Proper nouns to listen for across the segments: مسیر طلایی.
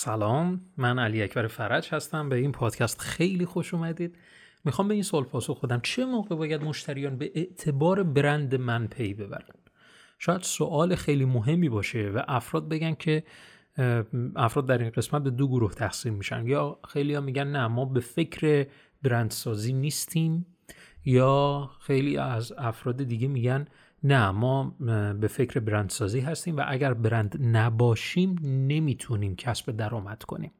سلام، من علی اکبر فرج هستم. به این پادکست خیلی خوش اومدید. میخوام به این سوال پاسخ بدم: چه موقع باید مشتریان به اعتبار برند من پی ببرن؟ شاید سوال خیلی مهمی باشه و افراد بگن که افراد در این قسمت به دو گروه تقسیم میشن، یا خیلی‌ها میگن نه ما به فکر برندسازی نیستیم، یا خیلی از افراد دیگه میگن نه ما به فکر برندسازی هستیم و اگر برند نباشیم نمیتونیم کسب درآمد کنیم.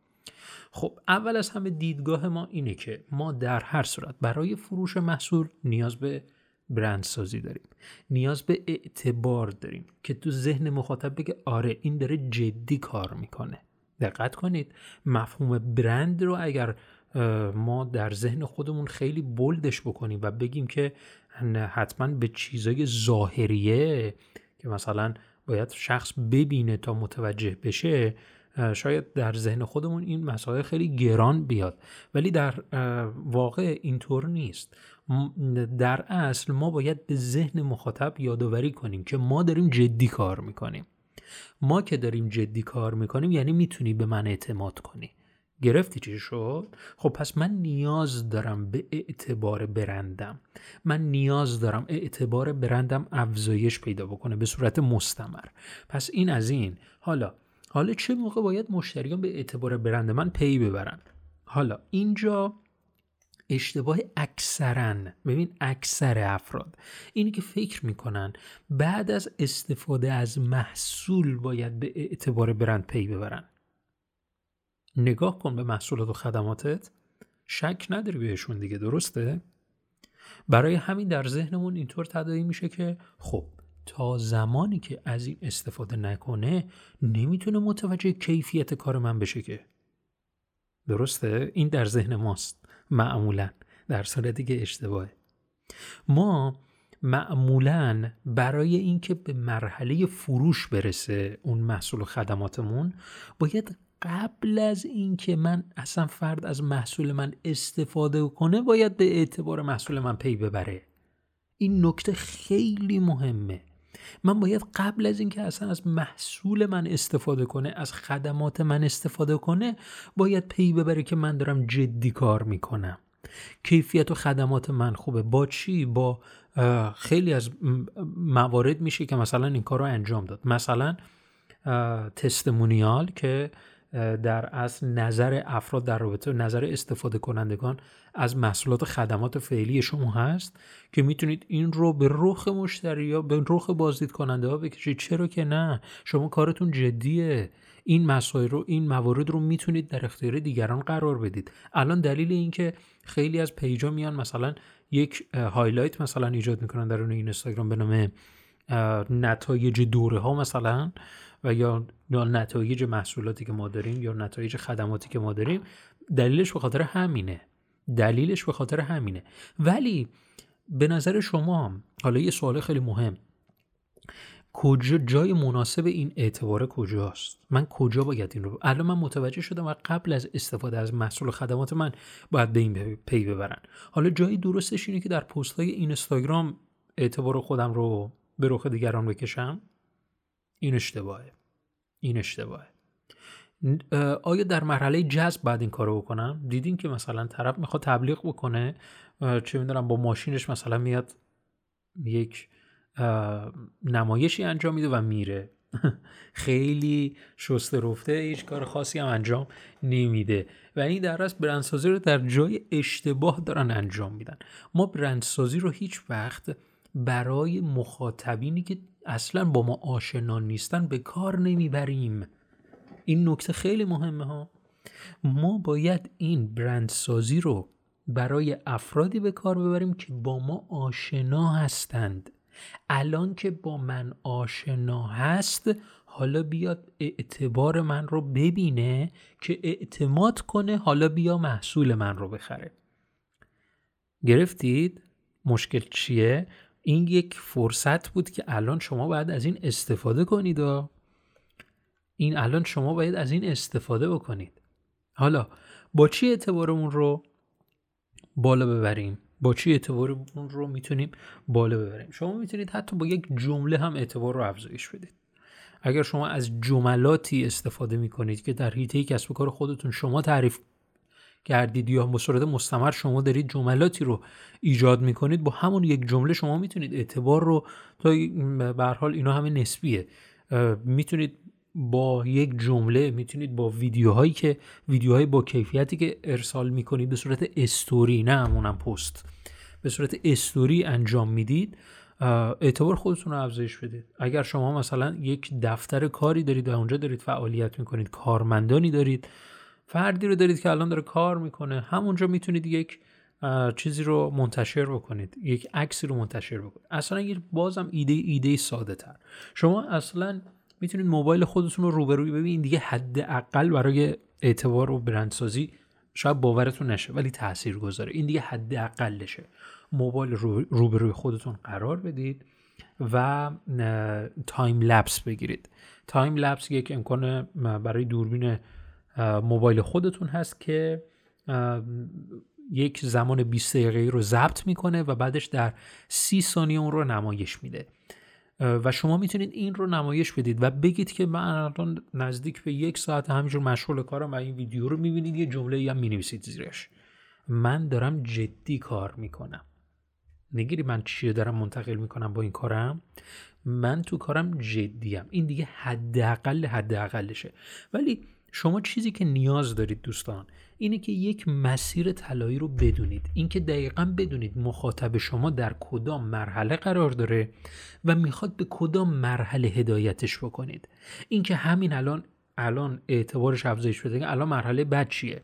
خب اول از همه دیدگاه ما اینه که ما در هر صورت برای فروش محصول نیاز به برندسازی داریم، نیاز به اعتبار داریم که تو ذهن مخاطب بگه آره این داره جدی کار میکنه. دقت کنید، مفهوم برند رو اگر ما در ذهن خودمون خیلی بولدش بکنیم و بگیم که حتما به چیزای ظاهریه که مثلا باید شخص ببینه تا متوجه بشه، شاید در ذهن خودمون این مسائل خیلی گران بیاد، ولی در واقع اینطور نیست. در اصل ما باید به ذهن مخاطب یادآوری کنیم که ما داریم جدی کار میکنیم. ما که داریم جدی کار میکنیم یعنی میتونی به من اعتماد کنی. گرفتی چی شد؟ خب پس من نیاز دارم به اعتبار برندم، من نیاز دارم اعتبار برندم افزایش پیدا بکنه به صورت مستمر. پس این از این. حالا چه موقع باید مشتریان به اعتبار برند من پی ببرن؟ حالا اینجا اشتباه اکثر افراد اینی که فکر میکنن بعد از استفاده از محصول باید به اعتبار برند پی ببرن. نگاه کن به محصولات و خدماتت، شک نداری بهشون دیگه، درسته؟ برای همین در ذهنمون اینطور تداعی میشه که خب تا زمانی که از این استفاده نکنه نمیتونه متوجه کیفیت کار من بشه که، درسته؟ این در ذهن ماست معمولا، در صورتی که اشتباهه. ما معمولاً برای اینکه به مرحله فروش برسه اون محصول و خدماتمون، باید قبل از اینکه من اصلا فرد از محصول من استفاده کنه باید به اعتبار محصول من پی ببره. این نکته خیلی مهمه. من باید قبل از اینکه اصلا از محصول من استفاده کنه، از خدمات من استفاده کنه، باید پی ببره که من دارم جدی کار میکنم. کیفیت و خدمات من خوبه. با چی؟ با خیلی از موارد میشه که مثلا این کار رو انجام داد. مثلا تستمونیال که در اصل نظر افراد در رابطه، نظر استفاده کنندگان از محصولات و خدمات فعلی شما هست که میتونید این رو به رخ مشتری ها، به رخ بازدید کننده ها بکشید. چرا که نه، شما کارتون جدیه. این مسائل رو، این موارد رو میتونید در اختیار دیگران قرار بدید. الان دلیل این که خیلی از پیجا میان مثلا یک هایلایت مثلا ایجاد میکنن در اون اینستاگرام به نام نتایج دوره ها مثلا، و یا نتایج محصولاتی که ما داریم یا نتایج خدماتی که ما داریم، دلیلش به خاطر همینه. ولی به نظر شما، حالا یه سوال خیلی مهم، کجا جای مناسب این اعتبار کجاست؟ من کجا باید این رو؟ الان من متوجه شدم و قبل از استفاده از محصول و خدمات من باید به این پی ببرن. حالا جای درستش اینه که در پست‌های اینستاگرام اعتبار خودم رو به رخ دیگران بکشم؟ این اشتباهه. آیا در مرحله جذب بعد این کارو بکنم؟ دیدین که مثلا طرف میخواد تبلیغ بکنه، چه میدونم با ماشینش مثلا میاد یک نمایشی انجام میده و میره خیلی شسته رفته، هیچ کار خاصی هم انجام نمیده و این در اصل برندسازی رو در جای اشتباه دارن انجام میدن. ما برندسازی رو هیچ وقت برای مخاطبینی که اصلا با ما آشنا نیستن به کار نمیبریم. این نکته خیلی مهمه ها. ما باید این برندسازی رو برای افرادی به کار ببریم که با ما آشنا هستند. الان که با من آشنا هست، حالا بیاد اعتبار من رو ببینه که اعتماد کنه، حالا بیا محصول من رو بخره. گرفتید مشکل چیه؟ این یک فرصت بود که الان شما باید از این استفاده کنید و حالا با چی اعتبارمون رو بالا ببریم؟ شما میتونید حتی با یک جمله هم اعتبار رو افزایش بدید. اگر شما از جملاتی استفاده میکنید که در حیطه کسب و کار خودتون شما تعریف کردید یا به صورت مستمر شما دارید جملاتی رو ایجاد میکنید، با همون یک جمله شما میتونید اعتبار رو تا به هر حال اینا همه نسبیه، میتونید با یک جمله، میتونید با ویدیوهایی که ویدیوهای با کیفیتی که ارسال میکنید به صورت استوری، نه همونم پست، به صورت استوری انجام میدید، اعتبار خودتون رو افزایش بدید. اگر شما مثلا یک دفتر کاری دارید و اونجا دارید فعالیت میکنید، کارمندانی دارید، فردی رو دارید که الان داره کار میکنه، همونجا میتونید یک چیزی رو منتشر بکنید، یک عکسی رو منتشر بکنید. اصلا یه بازم ایده ساده تر، شما اصلا میتونید موبایل خودتون رو روبروی ببینید. دیگه حداقل برای اعتبار و برندسازی شاید باورتون نشه ولی تاثیرگذاره، این دیگه حداقلشه. موبایل رو روبروی خودتون قرار بدید و تایم لپس بگیرید. تایم لپس یک امکان برای دوربین موبایل خودتون هست که یک زمان 20 دقیقه‌ای رو ضبط میکنه و بعدش در 30 ثانیه اون رو نمایش میده و شما میتونید این رو نمایش بدید و بگید که من الان نزدیک به 1 ساعت همینجور مشغول کارم و این ویدیو رو میبینید، یه جمله‌ای هم مینویسید زیرش، من دارم جدی کار میکنم. نگیری من چیه دارم منتقل میکنم با این کارم، من تو کارم جدیم. این دیگه حداقلشه. ولی شما چیزی که نیاز دارید دوستان اینه که یک مسیر طلایی رو بدونید، این که دقیقاً بدونید مخاطب شما در کدام مرحله قرار داره و میخواد به کدام مرحله هدایتش بکنید. این که همین الان اعتبارش افزایش بده، که الان مرحله بعد چیه،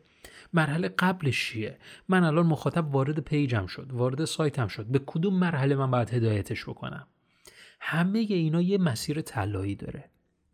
مرحله قبلش چیه، من الان مخاطب وارد پیجم شد، وارد سایتم شد، به کدوم مرحله من باید هدایتش بکنم. همه اینا یه مسیر طلایی داره.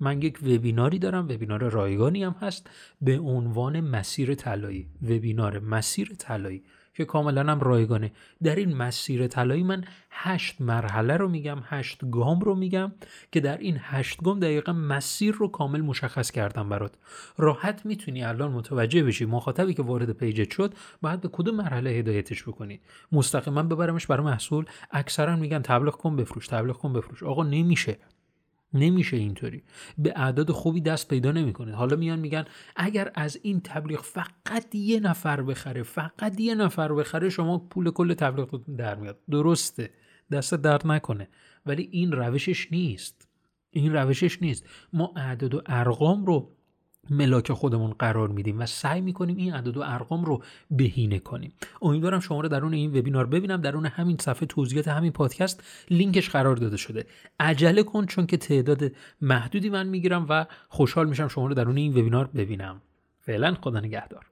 من یک وبیناری دارم، وبینار رایگانی هم هست به عنوان مسیر طلایی، وبینار مسیر طلایی که کاملا هم رایگانه. در این مسیر طلایی من 8 مرحله رو میگم، 8 گام رو میگم که در این 8 گام دقیقا مسیر رو کامل مشخص کردم برات. راحت میتونی الان متوجه بشی مخاطبی که وارد پیجت شد باید به کدوم مرحله هدایتش بکنی. مستقیما ببرمش برای محصول. اکثرا میگن تبلیغ کن بفروش. آقا نمیشه اینطوری. به اعداد خوبی دست پیدا نمیکنید. حالا میان میگن اگر از این تبلیغ فقط یه نفر بخره شما پول کل تبلیغ در میاد. درسته، دست درد نکنه، ولی این روشش نیست. ما اعداد و ارقام رو ملاک خودمون قرار میدیم و سعی میکنیم این اعداد و ارقام رو بهینه کنیم. امیدوارم شما رو درون این وبینار ببینم، درون همین صفحه توضیحات همین پادکست لینکش قرار داده شده. عجله کن چون که تعداد محدودی من میگیرم و خوشحال میشم شما رو درون این وبینار ببینم. فعلا خدا نگهدار.